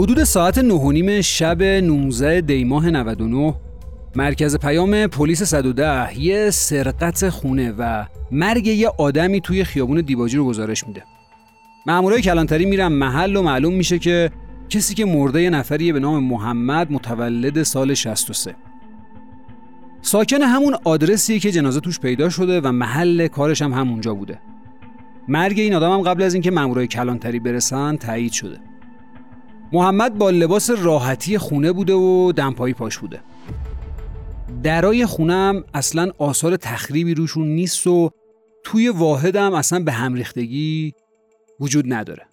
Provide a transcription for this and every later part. حدود ساعت 9:30 شب 19 دیماه 99 مرکز پیام پلیس 110 یه سرقت خونه و مرگ یه آدمی توی خیابون دیباجی رو گزارش میده. مامورای کلانتری میرن محل و معلوم میشه که کسی که مرده یه نفریه به نام محمد، متولد سال 63، ساکن همون آدرسیه که جنازه توش پیدا شده و محل کارش هم همونجا بوده. مرگ این آدم هم قبل از اینکه مامورای کلانتری برسن تایید شده. محمد با لباس راحتی خونه بوده و دمپایی پاش بوده. درای خونه هم اصلا آثار تخریبی روشون نیست و توی واحد هم اصلا به هم ریختگی وجود نداره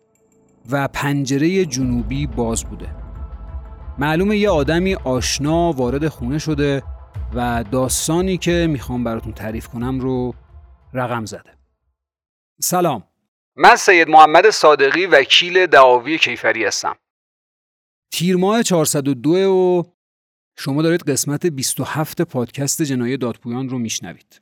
و پنجره جنوبی باز بوده. معلومه یه آدمی آشنا وارد خونه شده و داستانی که میخوام براتون تعریف کنم رو رقم زده. سلام، من سید محمد صادقی، وکیل دعاوی کیفری هستم. تیر ماه 402 و شما دارید قسمت 27 پادکست جنایی دادپویان رو میشنوید.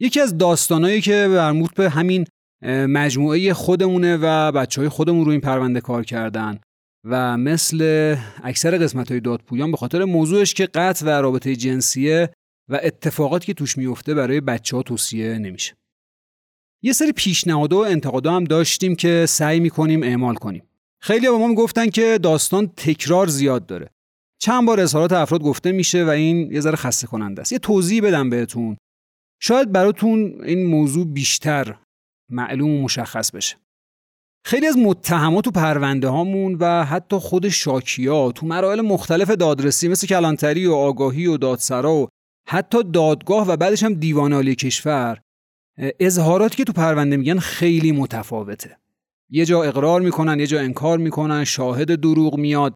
یکی از داستانایی که برمورد به همین مجموعه خودمونه و بچهای خودمون رو این پرونده کار کردن و مثل اکثر قسمت‌های دادپویان به خاطر موضوعش که قتل و رابطه جنسیه و اتفاقاتی که توش میفته برای بچه‌ها توصیه نمیشه. یه سری پیشنهادها و انتقادها هم داشتیم که سعی می‌کنیم اعمال کنیم. خیلی‌ها به ما میگفتن که داستان تکرار زیاد داره. چند بار اظهارات افراد گفته میشه و این یه ذره خسته کننده است. یه توضیح بدم بهتون. شاید براتون این موضوع بیشتر معلوم و مشخص بشه. خیلی از متهمات و پرونده هامون و حتی خود شاکیا تو مراحل مختلف دادرسی مثل کلانتری و آگاهی و دادسرا و حتی دادگاه و بعدش هم دیوان عالی کشور، اظهاراتی که تو پرونده میگن خیلی متفاوته. یه جا اقرار میکنن، یه جا انکار میکنن، شاهد دروغ میاد،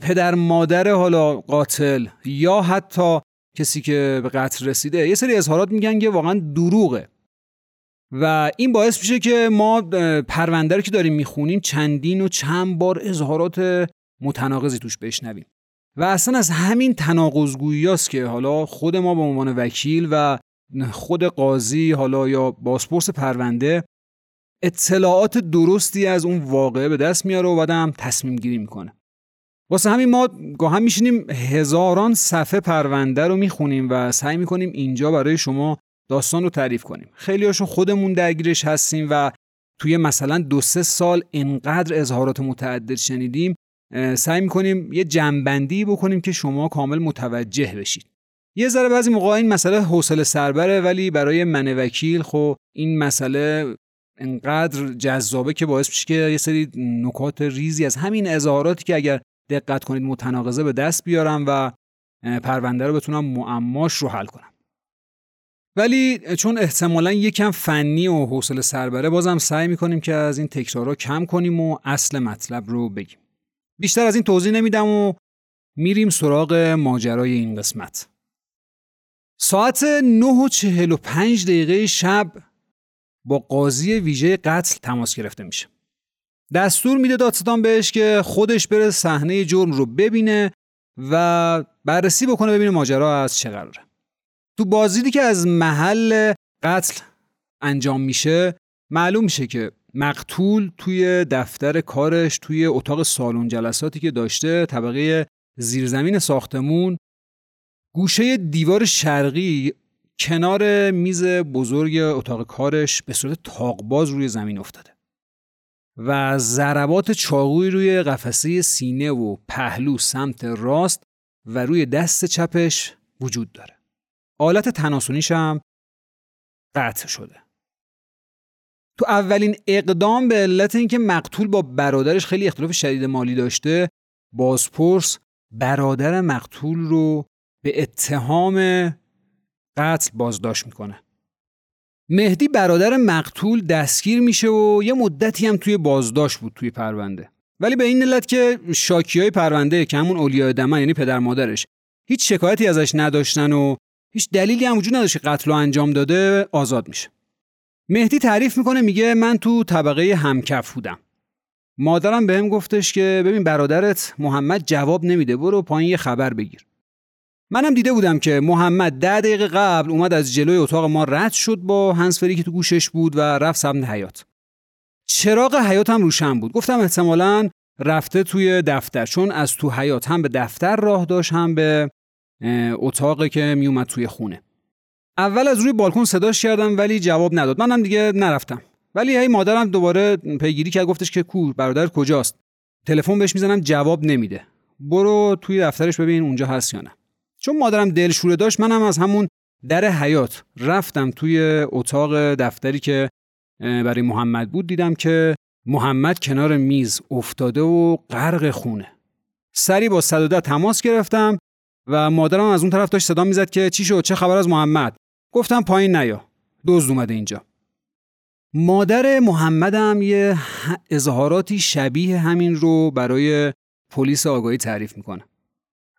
پدر مادر حالا قاتل یا حتی کسی که به قتل رسیده یه سری اظهارات میگن که واقعا دروغه و این باعث میشه که ما پرونده رو که داریم میخونیم چندین و چند بار اظهارات متناقضی توش بشنویم و اصلا از همین تناقض‌گویی هاست که حالا خود ما به عنوان وکیل و خود قاضی حالا یا بازپرس پرونده اطلاعات درستی از اون واقعه به دست میاره و بعدم تصمیم گیری میکنه. واسه همین ما گاهی میشینیم هزاران صفحه پرونده رو میخونیم و سعی میکنیم اینجا برای شما داستان رو تعریف کنیم. خیلی هاشون خودمون درگیرش هستیم و توی مثلا 2-3 سال انقدر اظهارات متعدد شنیدیم، سعی میکنیم یه جنبندی بکنیم که شما کامل متوجه بشید. یه ذره بعضی موقع این مسئله حوصله سربره، ولی برای من وکیل خب این مسئله انقدر جذابه که باعث میشه که یه سری نکات ریزی از همین اظهاراتی که اگر دقت کنید متناقضه به دست بیارم و پرونده رو بتونم معماش رو حل کنم. ولی چون احتمالاً یکم فنی و حوصله سربره، بازم سعی میکنیم که از این تکرارا کم کنیم و اصل مطلب رو بگیم. بیشتر از این توضیح نمیدم و میریم سراغ ماجرای این قسمت. ساعت 9:45 شب با قاضی ویژه قتل تماس گرفته میشه. دستور میده دادستان بهش که خودش بره صحنه جرم رو ببینه و بررسی بکنه، ببینه ماجرا از چه قراره. تو بازدیدی که از محل قتل انجام میشه معلوم میشه که مقتول توی دفتر کارش، توی اتاق سالن جلساتی که داشته، طبقه زیرزمین ساختمون، گوشه دیوار شرقی کنار میز بزرگ اتاق کارش به صورت طاق‌باز روی زمین افتاده و ضربات چاقویی روی قفسه سینه و پهلو سمت راست و روی دست چپش وجود داره. آلت تناسونیش هم قطع شده. تو اولین اقدام به علت اینکه مقتول با برادرش خیلی اختلاف شدید مالی داشته، بازپرس برادر مقتول رو به اتهام قتل بازداشت میکنه. مهدی برادر مقتول دستگیر میشه و یه مدتی هم توی بازداشت بود توی پرونده، ولی به این علت که شاکیای پرونده که همون علیا دمن یعنی پدر مادرش هیچ شکایتی ازش نداشتن و هیچ دلیلی هم وجود نداشت قتل رو انجام داده، آزاد میشه. مهدی تعریف میکنه، میگه من تو طبقه همکف بودم، مادرم بهم گفتش که ببین برادرت محمد جواب نمیده، برو پایین یه خبر بگیر. منم دیده بودم که محمد 10 دقیقه قبل اومد از جلوی اتاق ما رد شد با هنسفری که تو گوشش بود و رفت سمت حیاط. چراغ حیاط هم روشن بود. گفتم احتمالاً رفته توی دفتر، چون از تو حیاط هم به دفتر راه داشت هم به اتاقی که میومد توی خونه. اول از روی بالکن صداش کردم ولی جواب نداد، منم دیگه نرفتم. ولی هی مادرم دوباره پیگیری کرد، گفتش که کو برادر کجاست، تلفن بهش میزنم جواب نمیده، برو توی دفترش ببین اونجا هست یا نه. چون مادرم دلشوره داشت، منم از همون در حیاط رفتم توی اتاق دفتری که برای محمد بود. دیدم که محمد کنار میز افتاده و غرق خونه. سری با 110 تماس گرفتم و مادرم از اون طرف داشت صدا میزد که چی شد، چه خبر از محمد. گفتم پایین نیا، دزد اومده اینجا. مادر محمد هم یه اظهاراتی شبیه همین رو برای پلیس آگاهی تعریف میکنه.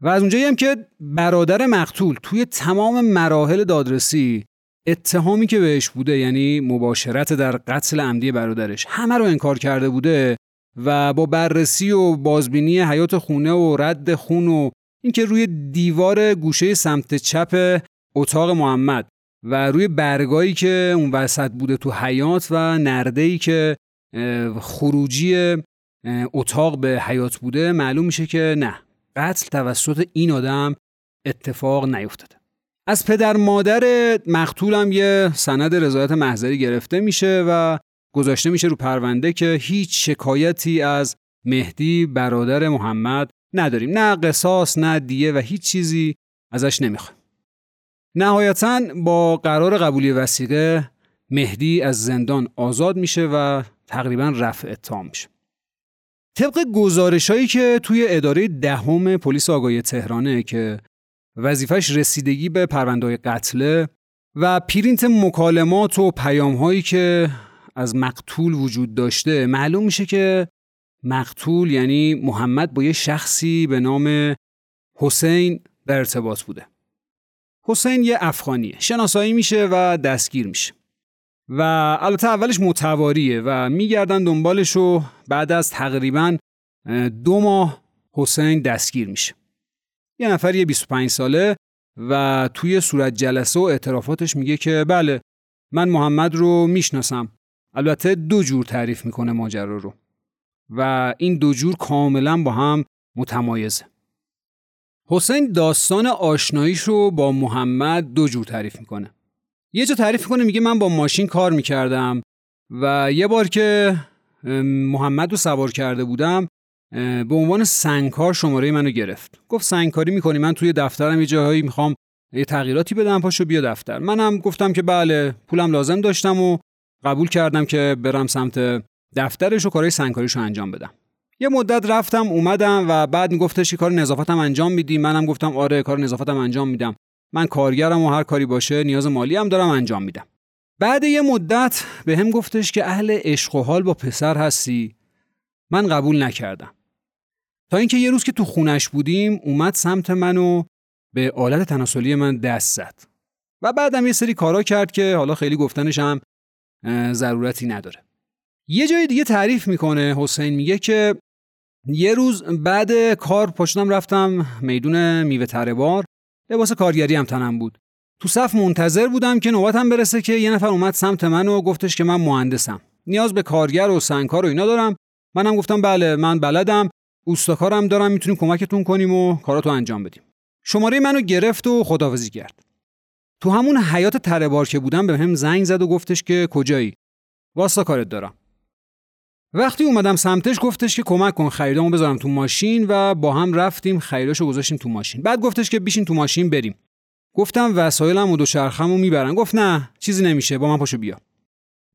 و از اونجایی هم که برادر مقتول توی تمام مراحل دادرسی اتهامی که بهش بوده، یعنی مباشرت در قتل عمدی برادرش، همه رو انکار کرده بوده و با بررسی و بازبینی حیاط خونه و رد خون و اینکه روی دیوار گوشه سمت چپ اتاق محمد و روی برگایی که اون وسط بوده تو حیاط و نرده‌ای که خروجی اتاق به حیاط بوده، معلوم میشه که نه، قتل توسط این آدم اتفاق نیفتاده. از پدر مادر مقتولم یه سند رضایت محضری گرفته میشه و گذاشته میشه رو پرونده که هیچ شکایتی از مهدی برادر محمد نداریم، نه قصاص نه دیه و هیچ چیزی ازش نمیخوایم. نهایتاً با قرار قبولی وثیقه مهدی از زندان آزاد میشه و تقریباً رفع اتهام میشه. طبق گزارش‌هایی که توی اداره دهم پلیس آگاهی تهرانه که وظیفش رسیدگی به پرونده‌های قتل و پرینت مکالمات و پیام‌هایی که از مقتول وجود داشته، معلوم میشه که مقتول یعنی محمد با یه شخصی به نام حسین در ارتباط بوده. حسین یه افغانیه، شناسایی میشه و دستگیر میشه و البته اولش متواریه و میگردن دنبالش و بعد از تقریباً 2 ماه حسین دستگیر میشه. یه نفریه 25 ساله و توی صورت جلسه و اعترافاتش میگه که بله من محمد رو میشناسم. البته 2 جور تعریف میکنه ماجرا رو و این 2 جور کاملا با هم متمایزه. حسین داستان آشناییش رو با محمد 2 جور تعریف میکنه. یه جا تعریف میکنه میگه من با ماشین کار میکردم و یه بار که محمد رو سوار کرده بودم به عنوان سنگکار شماره منو گرفت، گفت سنگکاری میکنی، من توی دفترم یه جاهایی میخوام یه تغییراتی بدم، پاشو بیا دفتر. منم گفتم که بله، پولم لازم داشتم و قبول کردم که برم سمت دفترش و کارهای سنگکاریشو انجام بدم. یه مدت رفتم اومدم و بعد میگفتش که کار نظافتم انجام میدی؟ منم گفتم آره کار نظافتم انجام میدم، من کارگرم و هر کاری باشه نیاز مالی هم دارم انجام میدم. بعد یه مدت به هم گفتش که اهل عشق و حال با پسر هستی؟ من قبول نکردم. تا اینکه یه روز که تو خونش بودیم اومد سمت من و به آلت تناسلی من دست زد و بعدم یه سری کارا کرد که حالا خیلی گفتنش هم ضرورتی نداره. یه جای دیگه تعریف میکنه حسین، میگه که یه روز بعد کار پاشدم رفتم میدون میوه تره بار، لباس کارگری هم تنم بود، تو صف منتظر بودم که نوبتم برسه که یه نفر اومد سمت من و گفتش که من مهندسم، نیاز به کارگر و سنگکار و اینا دارم. منم گفتم بله من بلدم، اوستاکارم دارم، میتونیم کمکتون کنیم و کاراتو انجام بدیم. شماره منو گرفت و خداحافظی کرد. تو همون حیاط تره بار که بودم به هم زنگ زد و گفتش که کجایی؟ واسه کارت دارم. وقتی اومدم سمتش گفتش که کمک کن خریدامو بذارم تو ماشین و با هم رفتیم خریداشو گذاشتیم تو ماشین. بعد گفتش که بیشین تو ماشین بریم. گفتم وسایلم و دوچرخه‌مو میبرن. گفت نه چیزی نمیشه، با من پاشو بیا.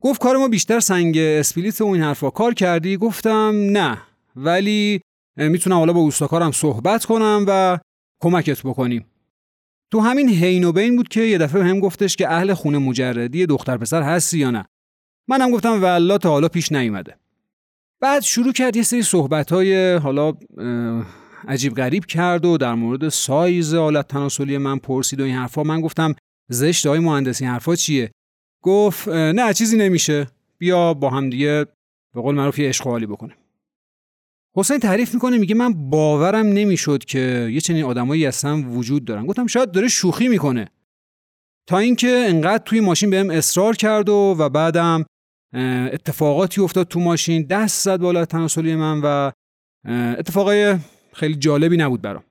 گفت کار ما بیشتر سنگ اسپلیت و این حرفا، کار کردی؟ گفتم نه، ولی میتونم حالا با اوستاکارم صحبت کنم و کمکت بکنیم. تو همین هین و بین بود که یه دفعه بهم گفتش که اهل خونه مجردی دختر پسر هستی یا نه؟ منم گفتم والله تا حالا پیش نیومده. بعد شروع کرد یه سری صحبت‌های حالا عجیب غریب کرد و در مورد سایز آلت تناسلی من پرسید و این حرفا. من گفتم زشت‌های مهندسی حرفا چیه؟ گفت نه چیزی نمیشه، بیا با هم دیگه به قول معروف یه عشق و حالی بکنیم. حسین تعریف میکنه میگه من باورم نمیشد که یه چنین آدمایی اصلا وجود دارن. گفتم شاید داره شوخی میکنه. تا اینکه انقدر توی ماشین بهم اصرار کرد و بعدم اتفاقاتی افتاد تو ماشین، دست زد بالا تناسلی من و اتفاقای خیلی جالبی نبود برام.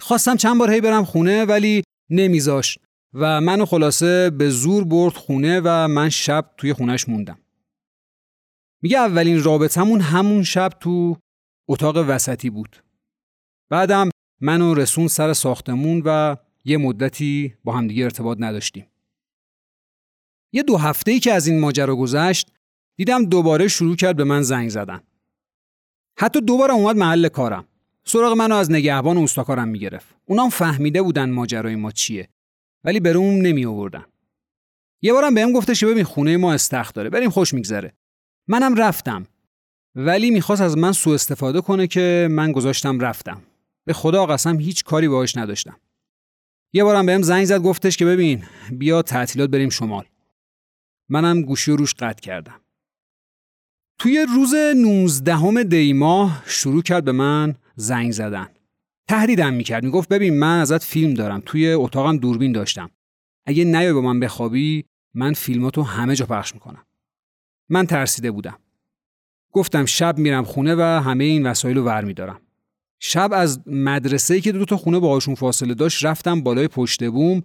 خواستم چند بار هی برم خونه ولی نمیذاشت و منو خلاصه به زور برد خونه و من شب توی خونهش موندم. میگه اولین رابطمون همون شب تو اتاق وسطی بود. بعدم منو رسون سر ساختمون و یه مدتی با همدیگه ارتباط نداشتیم. یه 2 هفته‌ای که از این ماجرا گذشت دیدم دوباره شروع کرد به من زنگ زدن. حتی 2 بار اومد محل کارم. سراغ منو از نگهبان و اوستاکارم میگرفت. اونام فهمیده بودن ماجرای ما چیه ولی بروم نمی آوردن. یه بارم بهم گفتش که ببین خونه ما استخ داره، بریم خوش میگذره. منم رفتم ولی میخواست از من سوء استفاده کنه که من گذاشتم رفتم. به خدا قسم هیچ کاری باهاش نداشتم. یه بارم بهم زنگ زد گفتش که ببین بیا تعطیلات بریم شمال. منم گوشی روش قطع کردم. توی روز 19 دی ماه شروع کرد به من زنگ زدن. تهدیدم میکرد، میگفت ببین من ازت فیلم دارم، توی اتاقم دوربین داشتم، اگه نیای با من بخوابی من فیلماتو همه جا پخش میکنم. من ترسیده بودم، گفتم شب میرم خونه و همه این وسایلو ور میدارم. شب از مدرسه‌ای که 2 تا خونه باهاشون فاصله داشت رفتم بالای پشت بوم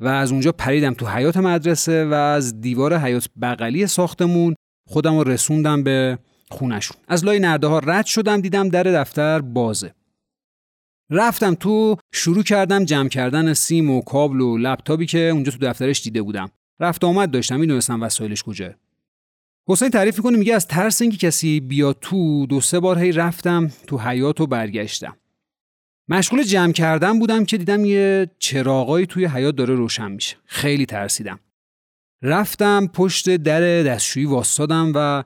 و از اونجا پریدم تو حیاط مدرسه و از دیوار حیاط بغلی ساختمون خودم رو رسوندم به خونه‌شون. از لای نرده‌ها رد شدم، دیدم در دفتر بازه. رفتم تو، شروع کردم جمع کردن سیم و کابل و لپتاپی که اونجا تو دفترش دیده بودم. رفت آمد داشتم، می‌دونستم وسایلش کجاست. حسین تعریف می‌کنه، میگه از ترس اینکه کسی بیا تو 2-3 بار هی رفتم تو حیاط و برگشتم. مشغول جمع کردن بودم که دیدم یه چراغایی توی حیاط داره روشن میشه. خیلی ترسیدم. رفتم پشت در دستشویی واسادم و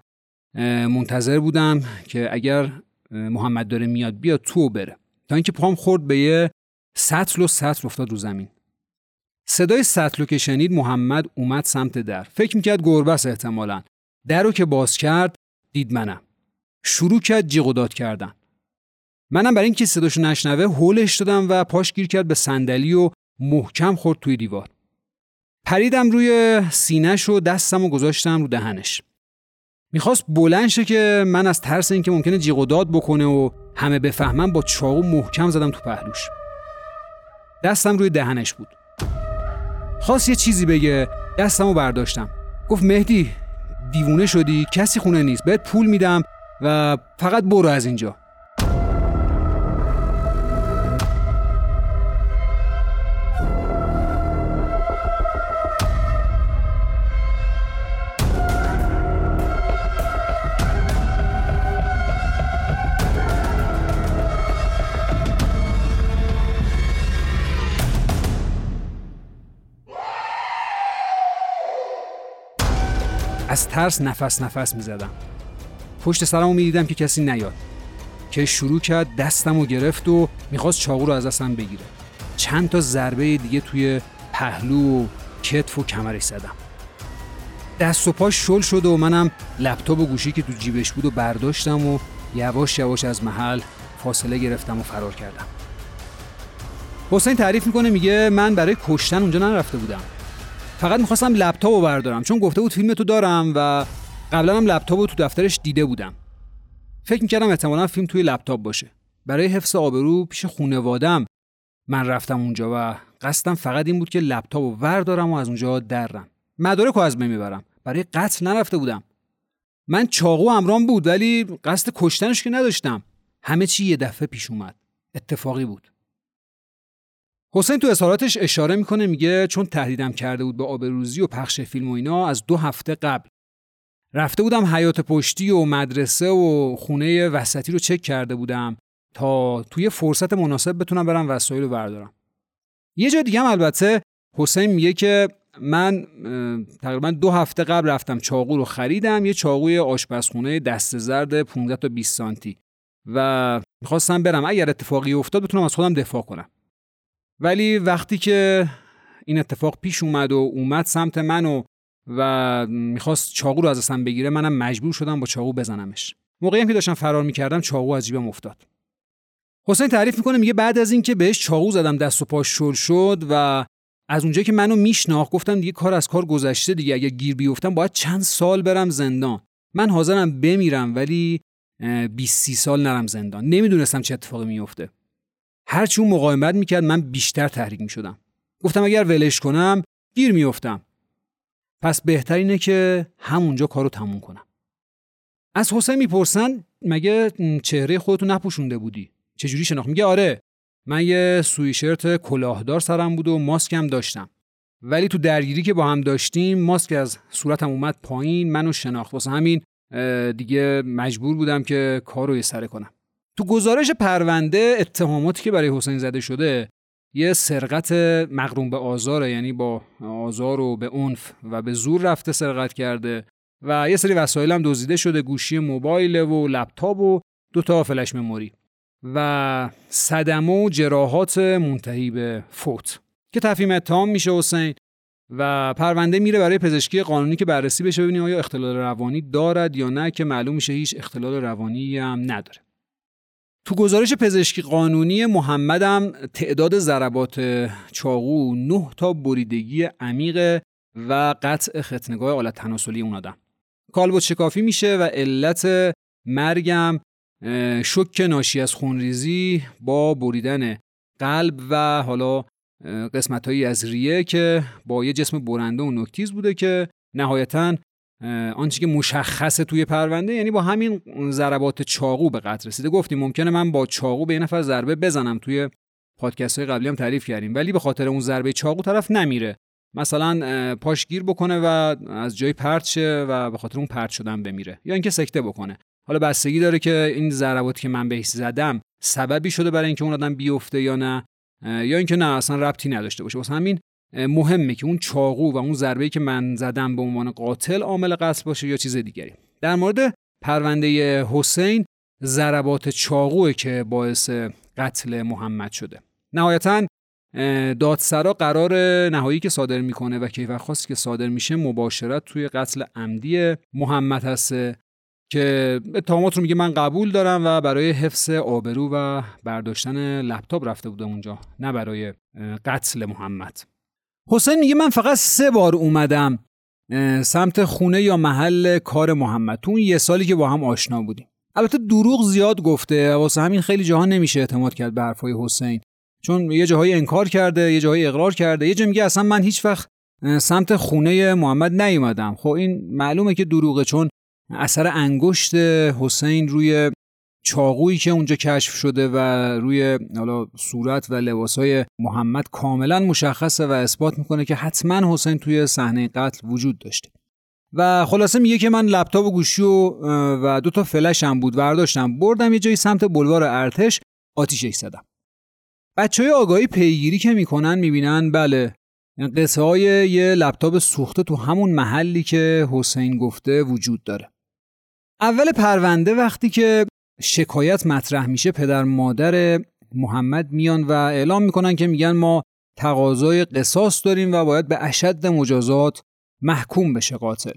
منتظر بودم که اگر محمد داره میاد بیا تو بره، تا اینکه پام خورد به یه سطل و سطل افتاد رو زمین. صدای سطلو که شنید محمد اومد سمت در. فکر میکرد گربه‌ست احتمالاً. درو که باز کرد دید منم. شروع کرد جیغ و داد کردن. منم برای اینکه صداشو نشنوه هولش دادم و پاش گیر کرد به صندلی و محکم خورد توی دیوار. پریدم روی سینه‌ش و دستمو گذاشتم رو دهنش. میخواست بلند شه که من از ترس اینکه ممکنه جیغ و داد بکنه و همه بفهمن با چاقو محکم زدم تو پهلوش. دستم روی دهنش بود. خواست یه چیزی بگه، دستمو برداشتم. گفت مهدی دیوونه شدی؟ کسی خونه نیست، بهت پول میدم و فقط برو از اینجا. از ترس نفس میزدم. پشت سرمو میدیدم که کسی نیاد. که شروع کرد دستمو گرفت و میخواست چاقو رو از دستم بگیره. چند تا ضربه دیگه توی پهلو و کتف و کمرش زدم. دست و پاش شل شد و منم لپتاپ و گوشی که تو جیبش بود و برداشتم و یواش یواش از محل فاصله گرفتم و فرار کردم. حسین تعریف میکنه، میگه من برای کشتن اونجا نرفته بودم. فقط می‌خواستم لپتاپو بردارم چون گفته بود فیلمتو دارم و قبلا هم لپتاپو تو دفترش دیده بودم. فکر می‌کردم احتمالاً فیلم توی لپتاپ باشه. برای حفظ آبرو پیش خانواده‌ام من رفتم اونجا و قصدم فقط این بود که لپتاپو بردارم و از اونجا درم. مدارکو از بین میبرم. برای قتل نرفته بودم. من چاقو همرام بود ولی قصد کشتنش که نداشتم. همه چی یه دفعه پیش اومد. اتفاقی بود. حسین تو اظهاراتش اشاره میکنه، میگه چون تهدیدم کرده بود به آبروریزی و پخش فیلم و اینا، از 2 هفته قبل رفته بودم حیاط پشتی و مدرسه و خونه وسطی رو چک کرده بودم تا توی فرصت مناسب بتونم برم وسایل رو بردارم. یه جا دیگه هم البته حسین میگه که من تقریبا 2 هفته قبل رفتم چاقو رو خریدم، یه چاقوی آشپزخونه دست زرد 15 تا 20 سانتی و میخواستم برم اگر اتفاقی افتاد بتونم از خودم دفاع کنم. ولی وقتی که این اتفاق پیش اومد و اومد سمت منو و میخواست چاقو رو از دستم بگیره، منم مجبور شدم با چاقو بزنمش. موقعی که داشتم فرار میکردم چاقو از جیبم افتاد. حسین تعریف میکنه، میگه بعد از این که بهش چاقو زدم دست و پاش شل شد و از اونجایی که منو میشناخت گفتم دیگه کار از کار گذشته، دیگه اگه گیر بیفتم باید چند سال برم زندان. من حاضرم بمیرم ولی 20-30 سال نرم زندان. نمیدونستم چه اتفاقی میفته. هرچی اون مقاومت میکرد من بیشتر تحریک میشدم. گفتم اگر ولش کنم گیر میافتم. پس بهتر اینه که همونجا کارو تموم کنم. از حسین میپرسن مگه چهره خودتو نپوشونده بودی؟ چجوری شناخت؟ میگه آره، من یه سویشرت کلاهدار سرم بود و ماسکم داشتم. ولی تو درگیری که با هم داشتیم ماسک از صورتم اومد پایین، منو شناخت. واسه همین دیگه مجبور بودم که کارو یه سره کنم. تو گزارش پرونده اتهاماتی که برای حسین زده شده یه سرقت مقرون به آزاره، یعنی با آزار و به عنف و به زور رفته سرقت کرده و یه سری وسایل هم دزدیده شده، گوشی موبایل و لپتاپ و 2 تا فلش مموری و صدمه و جراحات منتهی به فوت که تفهیم اتهام میشه حسین و پرونده میره برای پزشکی قانونی که بررسی بشه ببینیم آیا اختلال روانی دارد یا نه، که معلوم میشه هیچ اختلال روانی هم نداره. تو گزارش پزشکی قانونی محمد هم تعداد ضربات چاقو 9 تا بریدگی عمیق و قطع ختنگاه آلت تناسلی اون آدم. کالبد شکافی میشه و علت مرگم شوک ناشی از خونریزی با بریدن قلب و حالا قسمت‌هایی از ریه که با یه جسم برنده و نوک‌تیز بوده که نهایتاً آنچه که مشخصه توی پرونده، یعنی با همین ضربات چاقو به قتل رسیده. گفتیم ممکنه من با چاقو به یه نفر ضربه بزنم، توی پادکست‌های قبلی هم تعریف کردیم، ولی به خاطر اون ضربه چاقو طرف نمیره، مثلا پاش گیر بکنه و از جای پرت شه و به خاطر اون پرت شدن بمیره یا اینکه سکته بکنه. حالا بستگی داره که این ضرباتی که من بهش زدم سببی شده برای اینکه اون آدم بیفته یا نه، یا اینکه نه اصلا ربطی نداشته باشه. واسه همین مهمه که اون چاقو و اون ضربه‌ای که من زدم به عنوان قاتل عامل قتل باشه یا چیز دیگری. در مورد پرونده حسین ضربات چاقوئه که باعث قتل محمد شده. نهایتاً دادسرا قرار نهایی که صادر میکنه و کیفرخواستی که صادر میشه مباشرت توی قتل عمدی محمد هسته که اتهامات رو میگه من قبول دارم و برای حفظ آبرو و برداشتن لپتاپ رفته بودم اونجا، نه برای قتل محمد. حسین میگه من فقط 3 بار اومدم سمت خونه یا محل کار محمد تو یه سالی که با هم آشنا بودیم. البته دروغ زیاد گفته، واسه همین خیلی جاها نمیشه اعتماد کرد به حرفای حسین، چون یه جاهای انکار کرده، یه جاهای اقرار کرده، یه جا میگه اصلا من هیچ وقت سمت خونه محمد نیومدم. خب این معلومه که دروغه، چون اثر انگشت حسین روی چاقویی که اونجا کشف شده و روی حالا صورت و لباسای محمد کاملا مشخصه و اثبات میکنه که حتما حسین توی صحنه قتل وجود داشته. و خلاصه میگه که من لپتاپ و گوشی و 2 تا فلشم بود برداشتم بردم یه جایی سمت بلوار ارتش آتیشش زدم. بچه‌های آگاهی پیگیری که میکنن میبینن بله قصه های یه لپتاپ سوخته تو همون محلی که حسین گفته وجود داره. اول پرونده وقتی که شکایت مطرح میشه پدر مادر محمد میان و اعلام میکنن که میگن ما تقاضای قصاص داریم و باید به اشد مجازات محکوم بشه قاتل.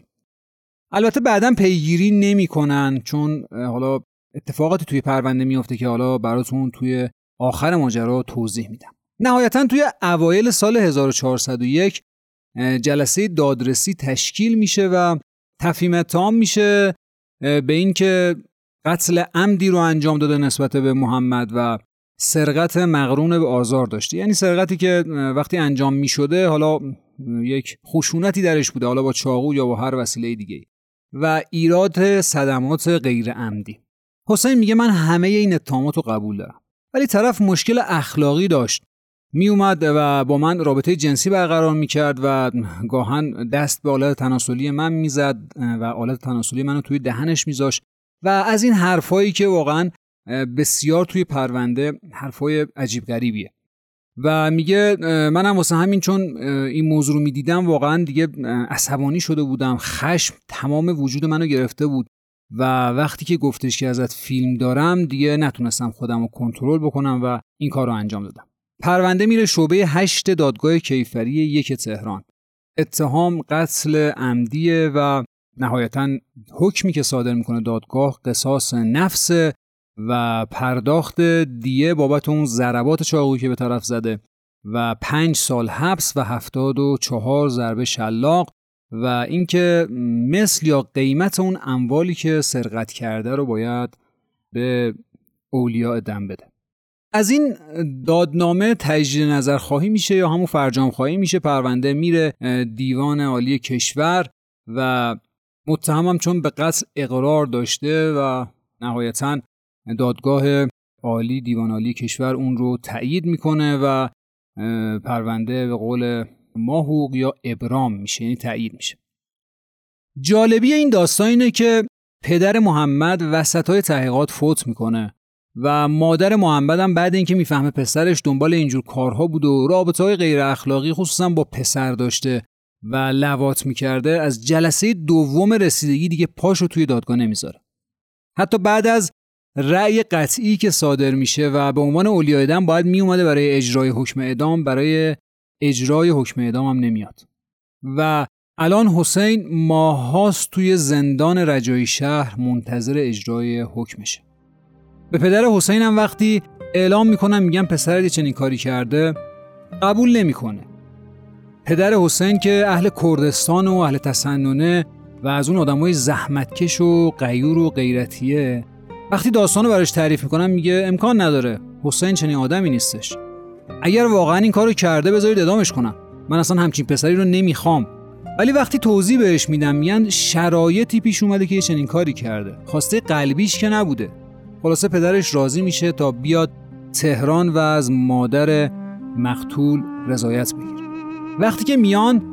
البته بعداً پیگیری نمیکنن چون حالا اتفاقاتی توی پرونده میفته که حالا براتون توی آخر ماجرا توضیح میدم. نهایتاً توی اوایل سال 1401 جلسه دادرسی تشکیل میشه و تفهیم اتهام میشه به این که قتل عمدی رو انجام داده نسبت به محمد و سرقت مقرون به آزار داشته، یعنی سرقتی که وقتی انجام میشده حالا یک خشونتی درش بوده، حالا با چاقو یا با هر وسیله دیگه، و ایراد صدمات غیر عمدی. حسین میگه من همه این اتهامات رو قبول دارم، ولی طرف مشکل اخلاقی داشت، می اومد و با من رابطه جنسی برقرار میکرد و گاهن دست به آلت تناسلی من میزد و آلت تناسلی منو توی دهنش میذاشت و از این حرفایی که واقعا بسیار توی پرونده حرفای عجیب غریبیه. و میگه منم واسه همین چون این موضوع رو میدیدم واقعا دیگه عصبانی شده بودم، خشم تمام وجود منو گرفته بود و وقتی که گفتش که ازت فیلم دارم دیگه نتونستم خودم رو کنترل بکنم و این کار رو انجام دادم. پرونده میره شعبه 8 دادگاه کیفری 1 تهران. اتهام قتل عمدیه و نهایتاً حکمی که صادر میکنه دادگاه قصاص نفس و پرداخت دیه بابت اون ضربات چاقویی که به طرف زده و 5 سال حبس و 74 ضربه شلاق و اینکه مثل یا قیمت اون اموالی که سرقت کرده رو باید به اولیا دم بده. از این دادنامه تجدید نظر خواهی میشه یا همون فرجام خواهی میشه. پرونده میره دیوان عالی کشور و متهمم چون به قتل اقرار داشته و نهایتاً دادگاه عالی دیوان عالی کشور اون رو تایید میکنه و پرونده به قول ماهوق یا ابرام میشه، یعنی تایید میشه. جالبی این داستان اینه که پدر محمد وسطای تحقیقات فوت میکنه و مادر محمد هم بعد اینکه میفهمه پسرش دنبال اینجور کارها بود و رابطه‌های غیر اخلاقی خصوصا با پسر داشته و لواط میکرده، از جلسه دوم رسیدگی دیگه پاشو توی دادگاه نمیذاره. حتی بعد از رأی قطعی که صادر میشه و به عنوان اولیاء اعدام باید میومده برای اجرای حکم اعدام، برای اجرای حکم اعدام هم نمیاد. و الان حسین ماهاست توی زندان رجایی شهر منتظر اجرای حکمشه. به پدر حسین هم وقتی اعلام میکنن میگن پسرت یه چنین کاری کرده، قبول نمیکنه. پدر حسین که اهل کردستان و اهل تسننه و از اون آدمای زحمتکش و غیور و غیرتیه، وقتی داستانو براش تعریف میکنن میگه امکان نداره، حسین چنین آدمی نیستش. اگر واقعا این کارو کرده بذارید اعدامش کنم، من اصلا همچین پسری رو نمیخوام. ولی وقتی توضیح بهش میدم میگن شرایطی پیش اومده که یه چنین کاری کرده، خواسته قلبیش که نبوده. خلاصه پدرش راضی میشه تا بیاد تهران و از مادر مقتول رضایت بگیره. وقتی که میان،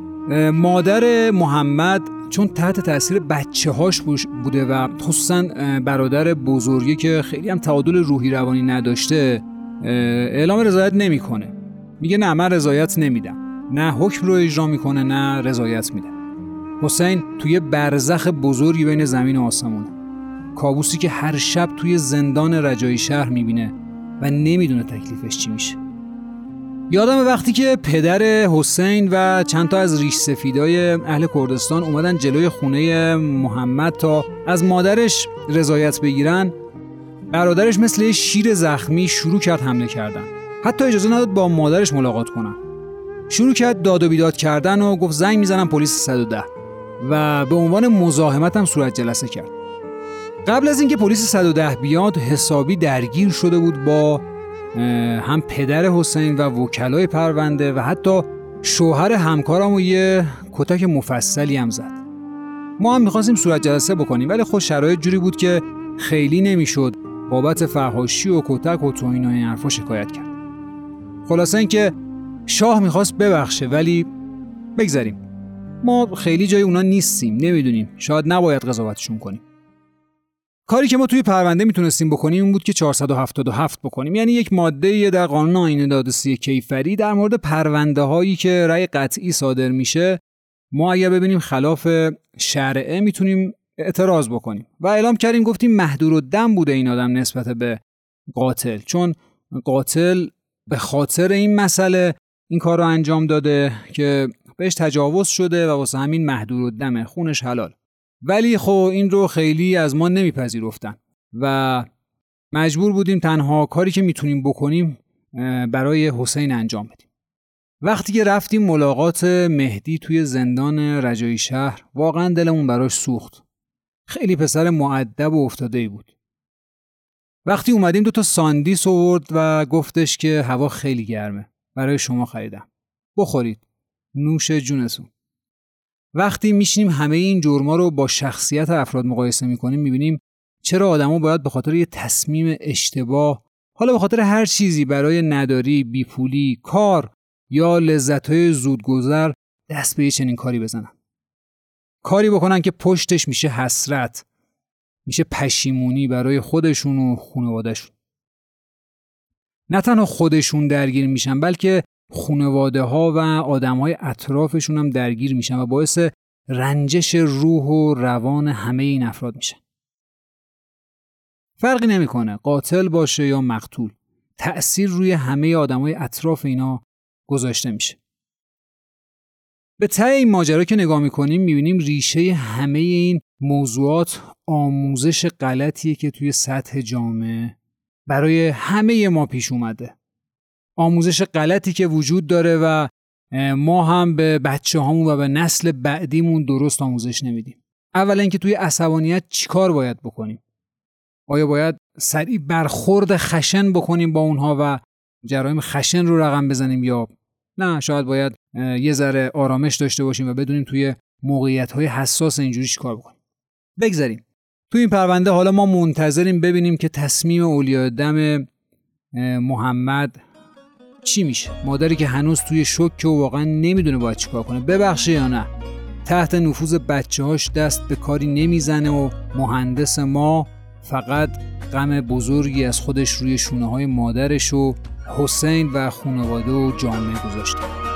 مادر محمد چون تحت تاثیر بچه‌هاش بوده و خصوصا برادر بزرگی که خیلی هم تعادل روحی روانی نداشته، اعلام رضایت نمیکنه. میگه نه من رضایت نمیدم، نه حکم رو اجرا میکنه نه رضایت میده. حسین توی برزخ بزرگی بین زمین و آسمونه، کابوسی که هر شب توی زندان رجایی شهر میبینه و نمیدونه تکلیفش چی میشه. یادم وقتی که پدر حسین و چند تا از ریش سفیدای اهل کردستان اومدن جلوی خونه محمد تا از مادرش رضایت بگیرن، برادرش مثل شیر زخمی شروع کرد حمله کردن. حتی اجازه نداد با مادرش ملاقات کنن. شروع کرد داد و بیداد کردن و گفت زنگ میزنم پلیس 110 و به عنوان مزاحمت هم صورت جلسه کرد. قبل از اینکه پلیس 110 بیاد حسابی درگیر شده بود با هم پدر حسین و وکلای پرونده و حتی شوهر همکارم، و یه کتک مفصلی هم زد. ما هم میخواستیم صورت جلسه بکنیم ولی خود شرایط جوری بود که خیلی نمیشد بابت فحاشی و کتک و توهین و این حرفا شکایت کرد. خلاصه اینکه شاه میخواست ببخشه ولی بگذاریم، ما خیلی جای اونا نیستیم، نمیدونیم، شاید نباید قضاوتشون کنیم. کاری که ما توی پرونده میتونستیم بکنیم این بود که 477 بکنیم، یعنی یک ماده در قانون آیین دادرسی کیفری در مورد پرونده هایی که رأی قطعی صادر میشه، ما اگر ببینیم خلاف شرعه میتونیم اعتراض بکنیم. و اعلام کردیم، گفتیم محدودالدم بوده این آدم نسبت به قاتل، چون قاتل به خاطر این مسئله این کار رو انجام داده که بهش تجاوز شده و واسه همین محدودالدم، خونش حلال. ولی خب این رو خیلی از ما نمیپذیرفتن و مجبور بودیم تنها کاری که میتونیم بکنیم برای حسین انجام بدیم. وقتی که رفتیم ملاقات مهدی توی زندان رجایی شهر، واقعا دلمون براش سوخت. خیلی پسر مؤدب و افتاده‌ای بود. وقتی اومدیم 2 تا ساندیس آورد و گفتش که هوا خیلی گرمه، برای شما خریدم، بخورید، نوش جونتون. وقتی میشینیم همه این جرما رو با شخصیت افراد مقایسه میکنیم، میبینیم چرا آدما باید به خاطر یه تصمیم اشتباه، حالا به خاطر هر چیزی، برای نداری، بیپولی، کار یا لذت‌های زودگذر دست به چنین کاری بزنن. کاری بکنن که پشتش میشه حسرت، میشه پشیمونی برای خودشون و خانواده‌شون. نه تنها خودشون درگیر میشن بلکه خانواده ها و آدم های اطرافشون هم درگیر میشن و باعث رنجش روح و روان همه این افراد میشن. فرقی نمیکنه قاتل باشه یا مقتول، تأثیر روی همه آدم های اطراف اینا گذاشته میشه. به ته این ماجرا که نگاه میکنیم میبینیم ریشه همه این موضوعات آموزش غلطیه که توی سطح جامعه برای همه ما پیش اومده. آموزش غلطی که وجود داره و ما هم به بچه‌هامون و به نسل بعدیمون درست آموزش نمیدیم. اولا اینکه توی عصبانیت چیکار باید بکنیم؟ آیا باید سریع برخورد خشن بکنیم با اونها و جرایم خشن رو رقم بزنیم، یا نه شاید باید یه ذره آرامش داشته باشیم و بدونیم توی موقعیت‌های حساس اینجوری چیکار بکنیم. بگذاریم توی این پرونده حالا ما منتظریم ببینیم که تصمیم علیا دم محمد چی میشه. مادری که هنوز توی شوکه و واقعا نمیدونه باید چیکار کنه، ببخشه یا نه. تحت نفوذ بچه‌هاش دست به کاری نمیزنه و مهندس ما فقط غم بزرگی از خودش روی شونه‌های مادرش و حسین و خانواده و جامعه گذاشته.